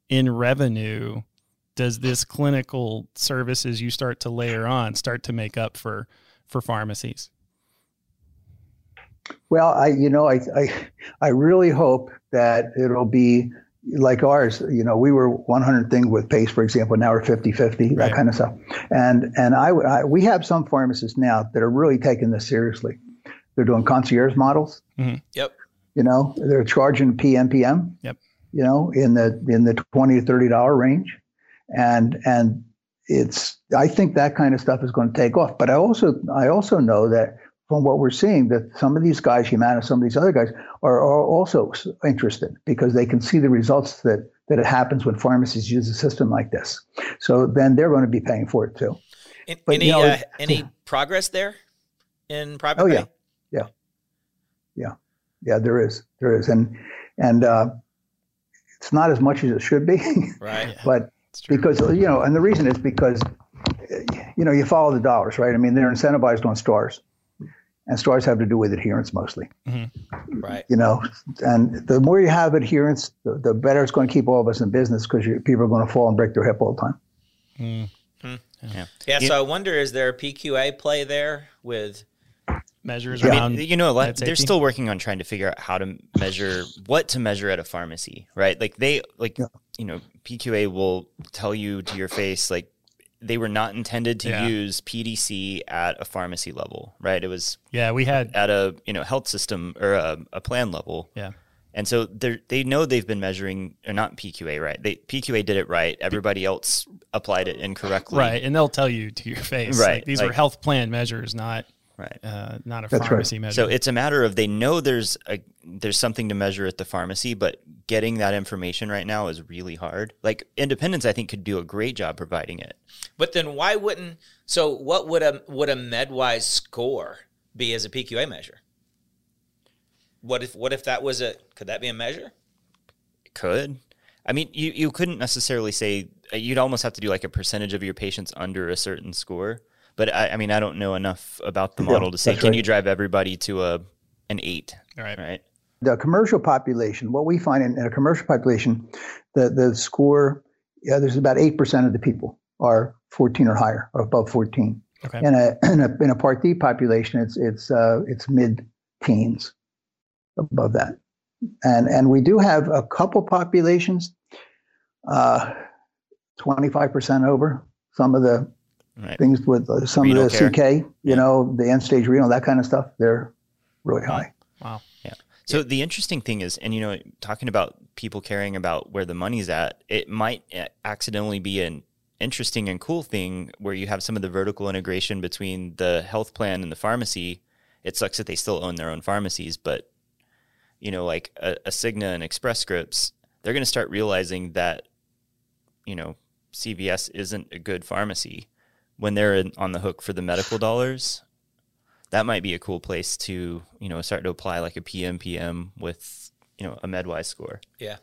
in revenue does this clinical services you start to layer on start to make up for for pharmacies? Well, I you know I I, I really hope that it'll be like ours. You know, we were one hundred things with PACE, for example. Now we're fifty fifty, right. That kind of stuff. And and I, I we have some pharmacists now that are really taking this seriously. They're doing concierge models. Mm-hmm. Yep. You know, they're charging P M P M. Yep. You know, in the in the twenty to thirty dollar range, and and it's I think that kind of stuff is going to take off. But I also I also know that from what we're seeing that some of these guys, Humana, some of these other guys are, are also interested because they can see the results that that it happens when pharmacies use a system like this. So then they're going to be paying for it too. And, but, any you know, uh, any yeah. progress there in private? Oh pay? yeah, yeah, yeah, yeah. There is, there is, and and. Uh, It's not as much as it should be, right? But because, you know, and the reason is because, you know, you follow the dollars, right? I mean, they're incentivized on stars, and stars have to do with adherence mostly, mm-hmm. right? You know, and the more you have adherence, the, the better it's going to keep all of us in business because people are going to fall and break their hip all the time. Mm-hmm. Yeah. yeah. So I wonder, is there a P Q A play there with measures yeah. around, I mean, you know, they're safety. Still working on trying to figure out how to measure what to measure at a pharmacy, right? Like they, like, yeah. you know, P Q A will tell you to your face, like they were not intended to yeah. use P D C at a pharmacy level, right? It was, yeah, we had at a, you know, health system or a, a plan level. Yeah. And so they they know they've been measuring, or not P Q A, right? They, P Q A did it right. Everybody else applied it incorrectly. Right. And they'll tell you to your face, right? Like, these like, are health plan measures, not. Right, uh, not a That's pharmacy right. measure. So it's a matter of they know there's a there's something to measure at the pharmacy, but getting that information right now is really hard. Like independents, I think, could do a great job providing it. But then why wouldn't? So what would a would a MedWise score be as a P Q A measure? What if what if that was a could that be a measure? It could. I mean, you you couldn't necessarily say you'd almost have to do like a percentage of your patients under a certain score. But I, I mean, I don't know enough about the model yeah, to say, can right. you drive everybody to a an eight? All right. right. The commercial population, what we find in, in a commercial population, the, the score, yeah, there's about eight percent of the people are fourteen or higher, or above fourteen. Okay. In a, in a, in a Part D population, it's, it's, uh, it's mid-teens above that. And, and we do have a couple populations, uh, twenty-five percent over, some of the Right. things with uh, some renal of the care. C K, you yeah. know, the end stage renal, that kind of stuff, they're really high. Wow. Yeah. So yeah. the interesting thing is, and, you know, talking about people caring about where the money's at, it might accidentally be an interesting and cool thing where you have some of the vertical integration between the health plan and the pharmacy. It sucks that they still own their own pharmacies, but, you know, like a, a Cigna and Express Scripts, they're going to start realizing that, you know, C V S isn't a good pharmacy. When they're in, on the hook for the medical dollars, that might be a cool place to, you know, start to apply like a P M P M with, you know, a MedWise score. Yeah.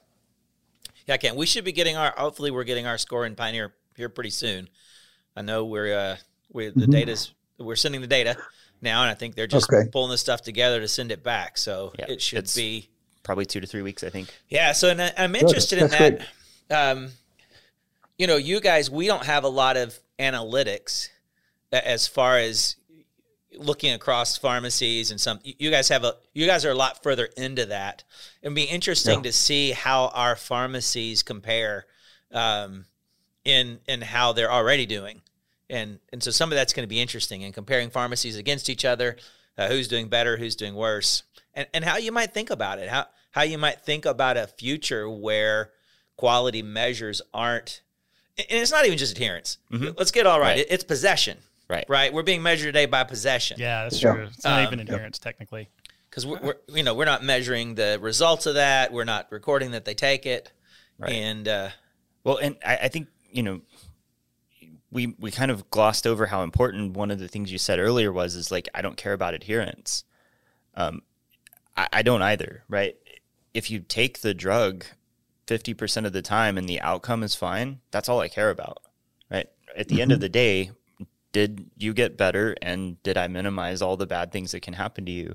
Yeah, I can. We should be getting our, hopefully we're getting our score in Pioneer here pretty soon. I know we're, uh, we're the mm-hmm. data's, we're sending the data now, and I think they're just okay. pulling this stuff together to send it back. So yeah, it should be. Probably two to three weeks, I think. Yeah. So and I, I'm interested That's in that. Great. Um, you know, you guys, we don't have a lot of analytics as far as looking across pharmacies and some, you guys have a, you guys are a lot further into that. It'd be interesting yeah. to see how our pharmacies compare um, in, in how they're already doing. And, and so some of that's going to be interesting in comparing pharmacies against each other, uh, who's doing better, who's doing worse, and, and how you might think about it, how, how you might think about a future where quality measures aren't, and it's not even just adherence. Mm-hmm. Let's get all right. right. It's possession, right? Right. We're being measured today by possession. Yeah, that's true. It's not um, even adherence yeah. technically, because we're, we're, you know, we're not measuring the results of that. We're not recording that they take it. Right. And uh, well, and I, I think you know, we we kind of glossed over how important one of the things you said earlier was is like I don't care about adherence. Um, I, I don't either. Right. If you take the drug, fifty percent of the time and the outcome is fine, that's all I care about, right? At the mm-hmm. end of the day, did you get better and did I minimize all the bad things that can happen to you?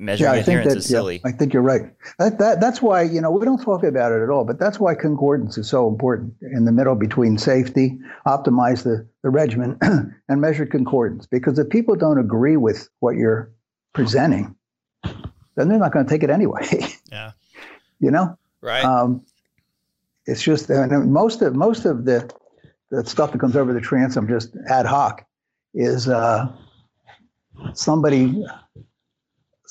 Measuring yeah, I adherence think that, is silly. Yeah, I think you're right. That, that, that's why, you know, we don't talk about it at all, but that's why concordance is so important in the middle between safety, optimize the, the regimen, and measure concordance. Because if people don't agree with what you're presenting, then they're not going to take it anyway. Yeah. You know? Right. Um, it's just I mean, most of most of the, the stuff that comes over the transom just ad hoc is uh, somebody...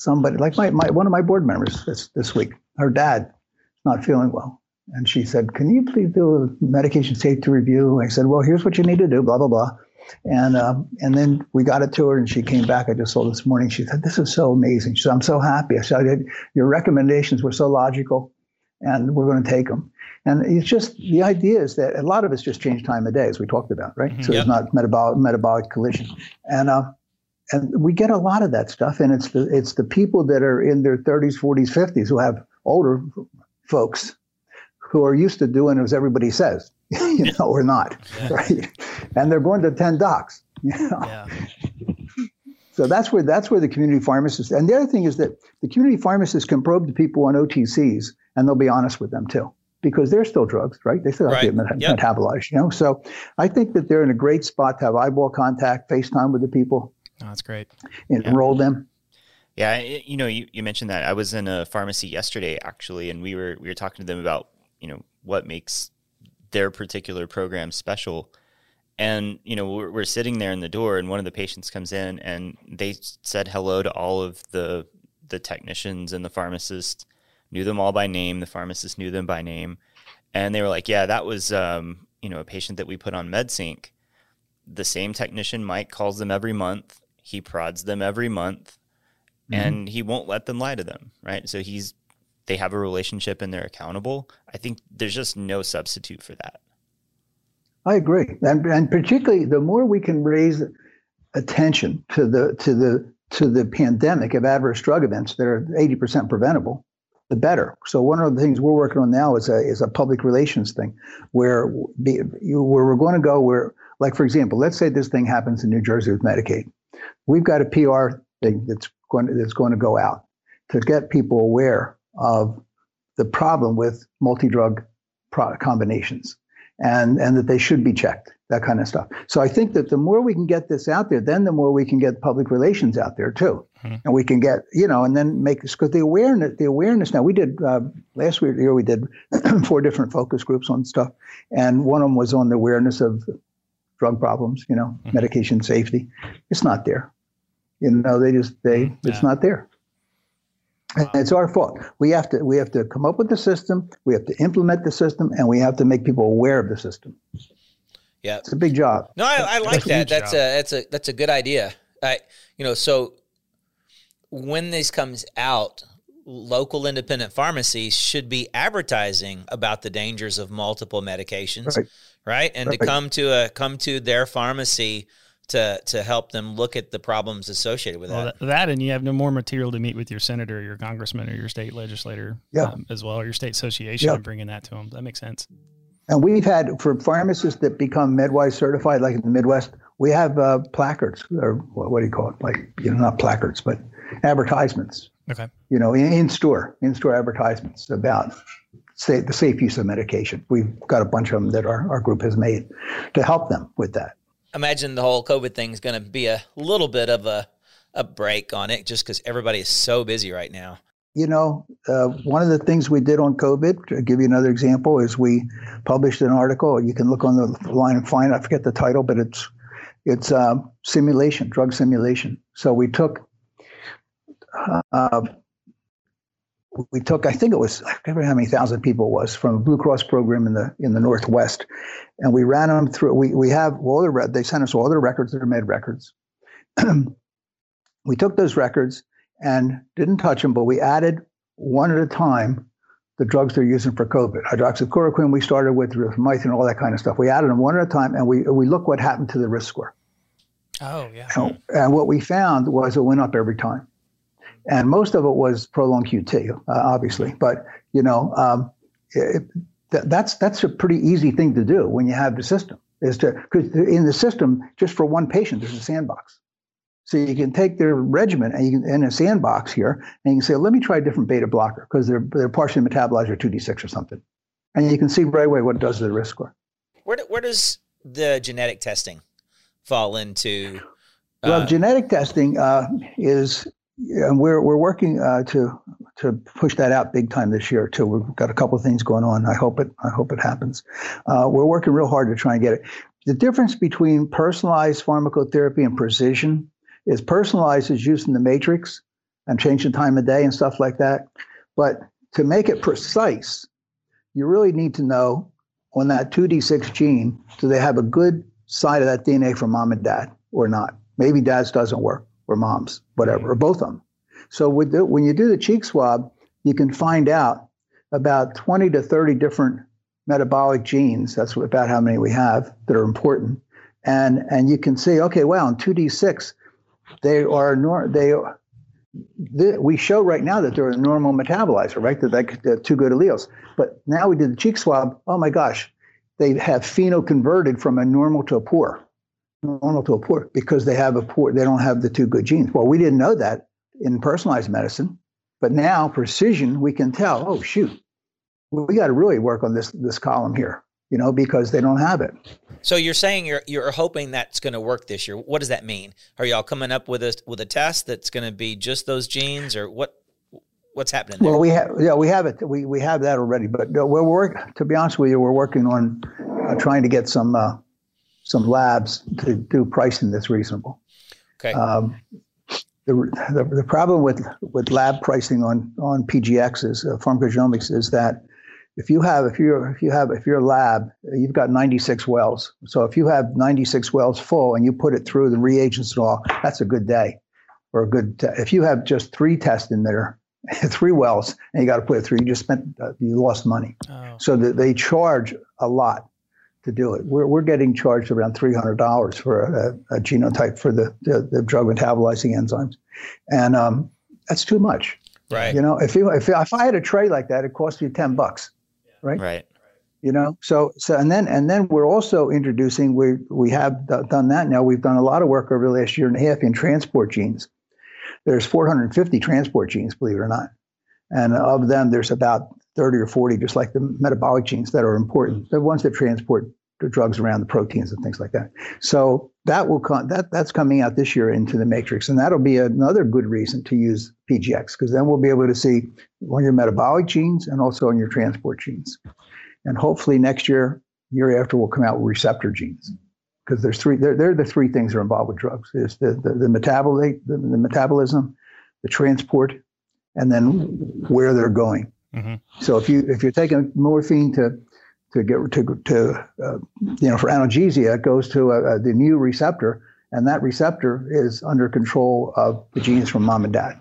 Somebody like my, my one of my board members this, this week, her dad, not feeling well. And she said, can you please do a medication safety review? I said, well, here's what you need to do, blah, blah, blah. And um, and then we got it to her and she came back. I just saw this morning. She said, this is so amazing. She said, I'm so happy. I said, your recommendations were so logical and we're going to take them. And it's just the idea is that a lot of it's just change time of day, as we talked about, right? Mm-hmm. So yep. It's not metabolic, metabolic collision. And uh, And we get a lot of that stuff, and it's the it's the people that are in their thirties, forties, fifties who have older folks who are used to doing as everybody says, you know, or not, yeah. right? And they're going to ten docs, you know. Yeah. So that's where that's where the community pharmacist. And the other thing is that the community pharmacist can probe the people on O T Cs, and they'll be honest with them too, because they're still drugs, right? They still have right. to get yep. metabolized, you know. So I think that they're in a great spot to have eyeball contact, FaceTime with the people. Oh, that's great. Enroll yeah. them. Yeah. You know, you, you mentioned that I was in a pharmacy yesterday, actually, and we were, we were talking to them about, you know, what makes their particular program special. And, you know, we're, we're sitting there in the door and one of the patients comes in and they said hello to all of the, the technicians and the pharmacist, knew them all by name. The pharmacist knew them by name. And they were like, yeah, that was, um, you know, a patient that we put on MedSync. The same technician, Mike, calls them every month. He prods them every month, mm-hmm. and he won't let them lie to them, right? So he's, they have a relationship and they're accountable. I think there's just no substitute for that. I agree, and and particularly the more we can raise attention to the to the to the pandemic of adverse drug events that are eighty percent preventable, the better. So one of the things we're working on now is a is a public relations thing, where be, where we're going to go where, like for example, let's say this thing happens in New Jersey with Medicaid. We've got a P R thing that's going to, that's going to go out to get people aware of the problem with multi-drug product combinations and, and that they should be checked, that kind of stuff. So I think that the more we can get this out there, then the more we can get public relations out there too. Mm-hmm. And we can get, you know, and then make this, because the awareness, the awareness now, we did, uh, last year we did four different focus groups on stuff. And one of them was on the awareness of drug problems, you know, mm-hmm. medication safety. It's not there. You know, they just, they, yeah. it's not there. Wow. And it's our fault. We have to, we have to come up with the system. We have to implement the system, and we have to make people aware of the system. Yeah. It's a big job. No, I, I like that. That's a, that's a, that's a good idea. I, you know, so when this comes out, local independent pharmacies should be advertising about the dangers of multiple medications. Right. Right. And right. to come to a, come to their pharmacy to, to help them look at the problems associated with well, that. That, and you have no more material to meet with your senator, or your congressman, or your state legislator yeah. um, as well, or your state association yeah. and bringing that to them. That makes sense. And we've had, for pharmacists that become MedWise certified, like in the Midwest, we have uh, placards, or what do you call it? Like, you know, not placards, but advertisements. Okay. You know, in, in store, in store advertisements about Say, the safe use of medication. We've got a bunch of them that our, our group has made to help them with that. Imagine the whole COVID thing is going to be a little bit of a, a break on it just because everybody is so busy right now. You know, uh, one of the things we did on COVID, to give you another example, is we published an article. You can look on the line and find, I forget the title, but it's, it's um, simulation, drug simulation. So we took... Uh, We took, I think it was, I forget how many thousand people it was from a Blue Cross program in the in the Northwest, and we ran them through. We we have all the they sent us all their records, their med records. We took those records and didn't touch them, but we added one at a time the drugs they're using for COVID. Hydroxychloroquine we started with, rifamycin, all that kind of stuff. We added them one at a time, and we we look what happened to the risk score. Oh yeah. And, and what we found was it went up every time. And most of it was prolonged Q T, uh, obviously. But, you know, um, it, th- that's that's a pretty easy thing to do when you have the system, is to, because in the system, just for one patient, there's a sandbox. So you can take their regimen and you can, in a sandbox here, and you can say, let me try a different beta blocker because they're, they're partially metabolized or two D six or something. And you can see right away what it does to the risk score. Where, do, where does the genetic testing fall into? Uh, well, genetic testing uh, is... And we're we're working uh, to to push that out big time this year too. We've got a couple of things going on. I hope it I hope it happens. Uh, we're working real hard to try and get it. The difference between personalized pharmacotherapy and precision is personalized is using the matrix and changing time of day and stuff like that. But to make it precise, you really need to know on that two D six gene, do they have a good side of that D N A from mom and dad or not? Maybe dad's doesn't work. Or moms, whatever, or both of them. So with the, when you do the cheek swab, you can find out about twenty to thirty different metabolic genes. That's about how many we have that are important. And and you can see, okay, wow, in two D six, they are nor they, they we show right now that they're a normal metabolizer, right? That they're, they're two good alleles. But now we did the cheek swab. Oh my gosh, they have phenoconverted from a normal to a poor. normal to a poor because they have a poor, they don't have the two good genes. Well, we didn't know that in personalized medicine, but now precision, we can tell, oh shoot, we got to really work on this, this column here, you know, because they don't have it. So you're saying you're, you're hoping that's going to work this year. What does that mean? Are y'all coming up with a, with a test that's going to be just those genes or what, what's happening there? Well, we have, yeah, we have it. We, we have that already, but we're, we're to be honest with you, we're working on uh, trying to get some, uh, some labs to do pricing that's reasonable. Okay. Um, the, the the problem with with lab pricing on on P G X is uh, pharmacogenomics is that if you have if you if you have if your lab you've got ninety-six wells. So if you have ninety-six wells full and you put it through the reagents and all, that's a good day or a good. Te- if you have just three tests in there, three wells, and you got to put it through, you just spent uh, you lost money. Oh. So that they charge a lot to do it. We're, we're getting charged around three hundred dollars for a, a genotype for the, the, the drug metabolizing enzymes. And um, that's too much. Right. You know, if you, if, if I had a tray like that, it cost you ten bucks. Right. Right. You know, so, so, and then, and then we're also introducing, we, we have d- done that. Now we've done a lot of work over the last year and a half in transport genes. There's four hundred fifty transport genes, believe it or not. And of them, there's about thirty or forty, just like the metabolic genes that are important, the ones that transport the drugs around the proteins and things like that. So that will come, that that's coming out this year into the matrix. And that'll be another good reason to use P G X, because then we'll be able to see on your metabolic genes and also on your transport genes. And hopefully next year, year after, we'll come out with receptor genes, because there's three, they're, they're the three things that are involved with drugs. It's the, the, the metabolite, the, the metabolism, the transport, and then where they're going. Mm-hmm. So if you if you're taking morphine to to get to to uh, you know for analgesia, it goes to uh, the mu receptor, and that receptor is under control of the genes from mom and dad.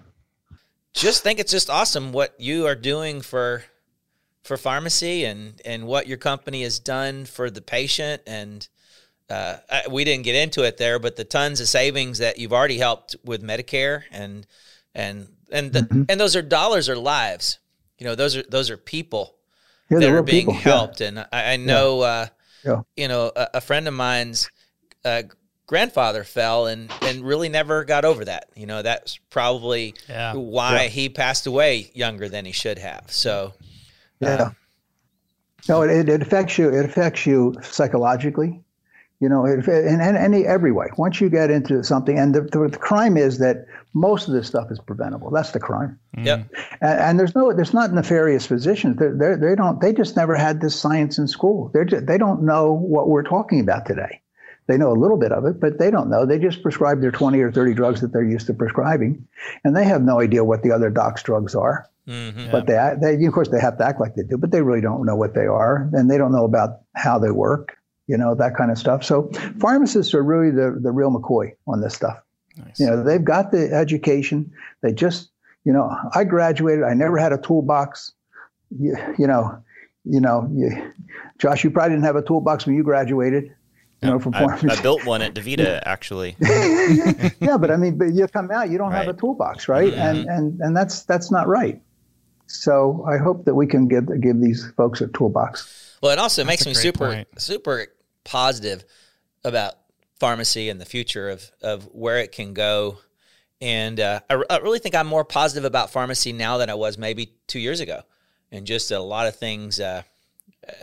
Just think, it's just awesome what you are doing for for pharmacy and and what your company has done for the patient. And uh, we didn't get into it there, but the tons of savings that you've already helped with Medicare and and and the, mm-hmm. and those are dollars or lives. You know, those are those are people yeah, that are being people. helped. Yeah. And I, I know, yeah. Uh, yeah. you know, a, a friend of mine's uh, grandfather fell and, and really never got over that. You know, that's probably yeah. why yeah. he passed away younger than he should have. So, yeah. Uh, no, it, it affects you. It affects you psychologically, you know, in any every way. Once you get into something, and the, the, the crime is that most of this stuff is preventable. That's the crime. Yep. And, and there's no, there's not nefarious physicians. They they don't. They just never had this science in school. They they don't know what we're talking about today. They know a little bit of it, but they don't know. They just prescribe their twenty or thirty drugs that they're used to prescribing, and they have no idea what the other doc's drugs are. Mm-hmm. But they, they of course they have to act like they do, but they really don't know what they are, and they don't know about how they work. You know, that kind of stuff. So pharmacists are really the, the real McCoy on this stuff. Nice. You know, they've got the education. They just, you know, I graduated. I never had a toolbox. You, you know, you know, you, Josh, you probably didn't have a toolbox when you graduated. You know, from I, I built one at DaVita, actually. Yeah, but I mean, but you come out, you don't right. have a toolbox, right? Mm-hmm. And and and that's that's not right. So I hope that we can give give these folks a toolbox. Well, it also that's makes me super point. super positive about pharmacy and the future of of where it can go. And uh, I, I really think I'm more positive about pharmacy now than I was maybe two years ago. And just a lot of things, uh,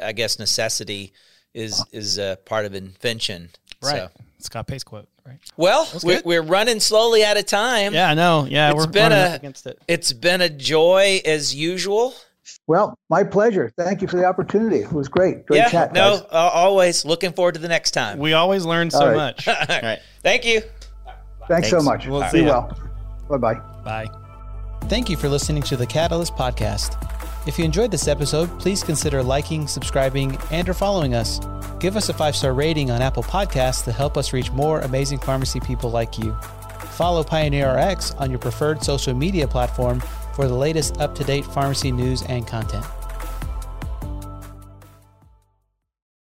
I guess, necessity. Is is a part of invention, right? So. Scott Pace quote, right? Well, we're, we're running slowly out of time. Yeah, I know. Yeah, it's we're been running a, up against it. It's been a joy as usual. Well, my pleasure. Thank you for the opportunity. It was great. Great yeah, chat. No, guys. Uh, always looking forward to the next time. We always learn so right. much. All right. Thank you. Thanks, Thanks so much. We'll All see you. Well. Bye bye. Bye. Thank you for listening to the Catalyst Podcast. If you enjoyed this episode, please consider liking, subscribing, and or following us. Give us a five-star rating on Apple Podcasts to help us reach more amazing pharmacy people like you. Follow PioneerX on your preferred social media platform for the latest up-to-date pharmacy news and content.